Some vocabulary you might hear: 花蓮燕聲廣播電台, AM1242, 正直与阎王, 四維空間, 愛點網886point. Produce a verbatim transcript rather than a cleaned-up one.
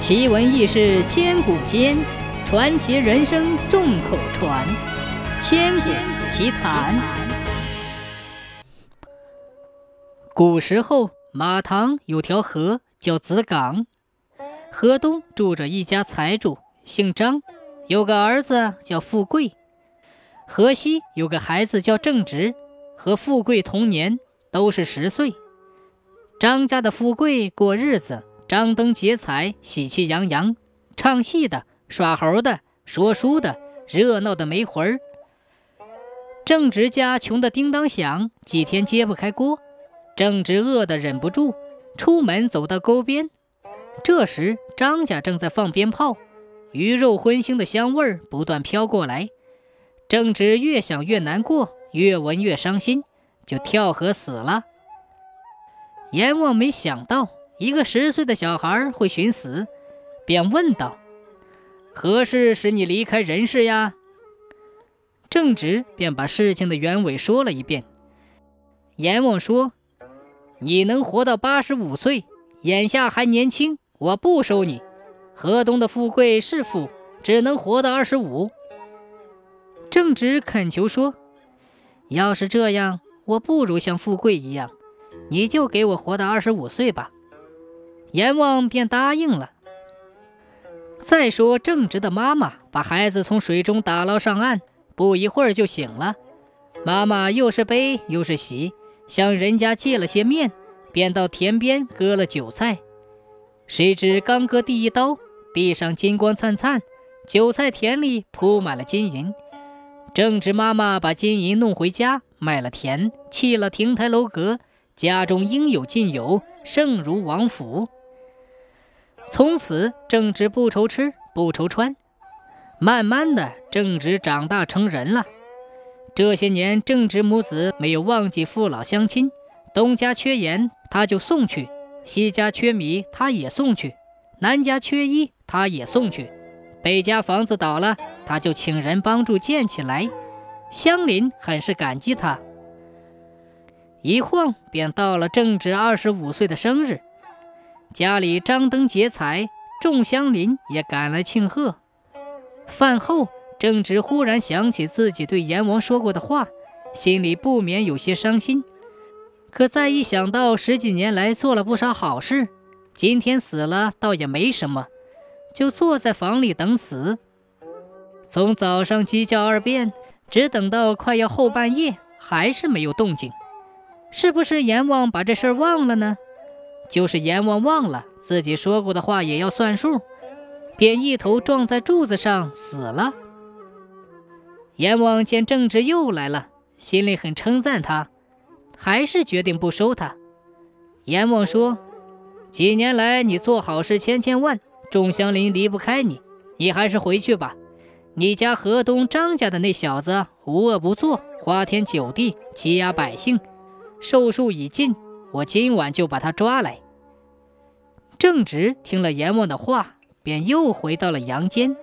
奇闻异事千古间，传奇人生众口传。千古奇谈。古时候，马塘有条河叫子港，河东住着一家财主，姓张，有个儿子叫富贵；河西有个孩子叫正直，和富贵同年，都是十岁。张家的富贵过日子张灯结彩，喜气洋洋，唱戏的、耍猴的、说书的，热闹的没魂儿。正直家穷得叮当响，几天揭不开锅，正直饿得忍不住，出门走到沟边。这时张家正在放鞭炮，鱼肉荤腥的香味儿不断飘过来。正直越想越难过，越闻越伤心，就跳河死了。阎王没想到一个十岁的小孩会寻死，便问道：何事使你离开人世呀？正直便把事情的原委说了一遍。阎王说：你能活到八十五岁，眼下还年轻，我不收你。河东的富贵是富，只能活到二十五。正直恳求说：要是这样，我不如像富贵一样，你就给我活到二十五岁吧。阎王便答应了。再说正直的妈妈把孩子从水中打捞上岸，不一会儿就醒了。妈妈又是悲又是喜，向人家借了些面，便到田边割了韭菜。谁知刚割第一刀，地上金光灿灿，韭菜田里铺满了金银。正直妈妈把金银弄回家，卖了田，砌了亭台楼阁，家中应有尽有，盛如王府。从此正直不愁吃不愁穿。慢慢的，正直长大成人了。这些年正直母子没有忘记父老乡亲，东家缺盐他就送去，西家缺米他也送去，南家缺衣他也送去，北家房子倒了他就请人帮助建起来，乡邻很是感激他。一晃便到了正值二十五岁的生日，家里张灯结彩，众乡邻也赶来庆贺。饭后，正直忽然想起自己对阎王说过的话，心里不免有些伤心。可再一想到十几年来做了不少好事，今天死了倒也没什么，就坐在房里等死。从早上鸡叫二遍，只等到快要后半夜，还是没有动静。是不是阎王把这事儿忘了呢？就是阎王忘了，自己说过的话也要算数，便一头撞在柱子上死了。阎王见正直又来了，心里很称赞他，还是决定不收他。阎王说：几年来你做好事千千万，众乡邻离不开你，你还是回去吧。你家河东张家的那小子无恶不作，花天酒地，欺压百姓，寿数已尽，我今晚就把他抓来。正直听了阎王的话，便又回到了阳间。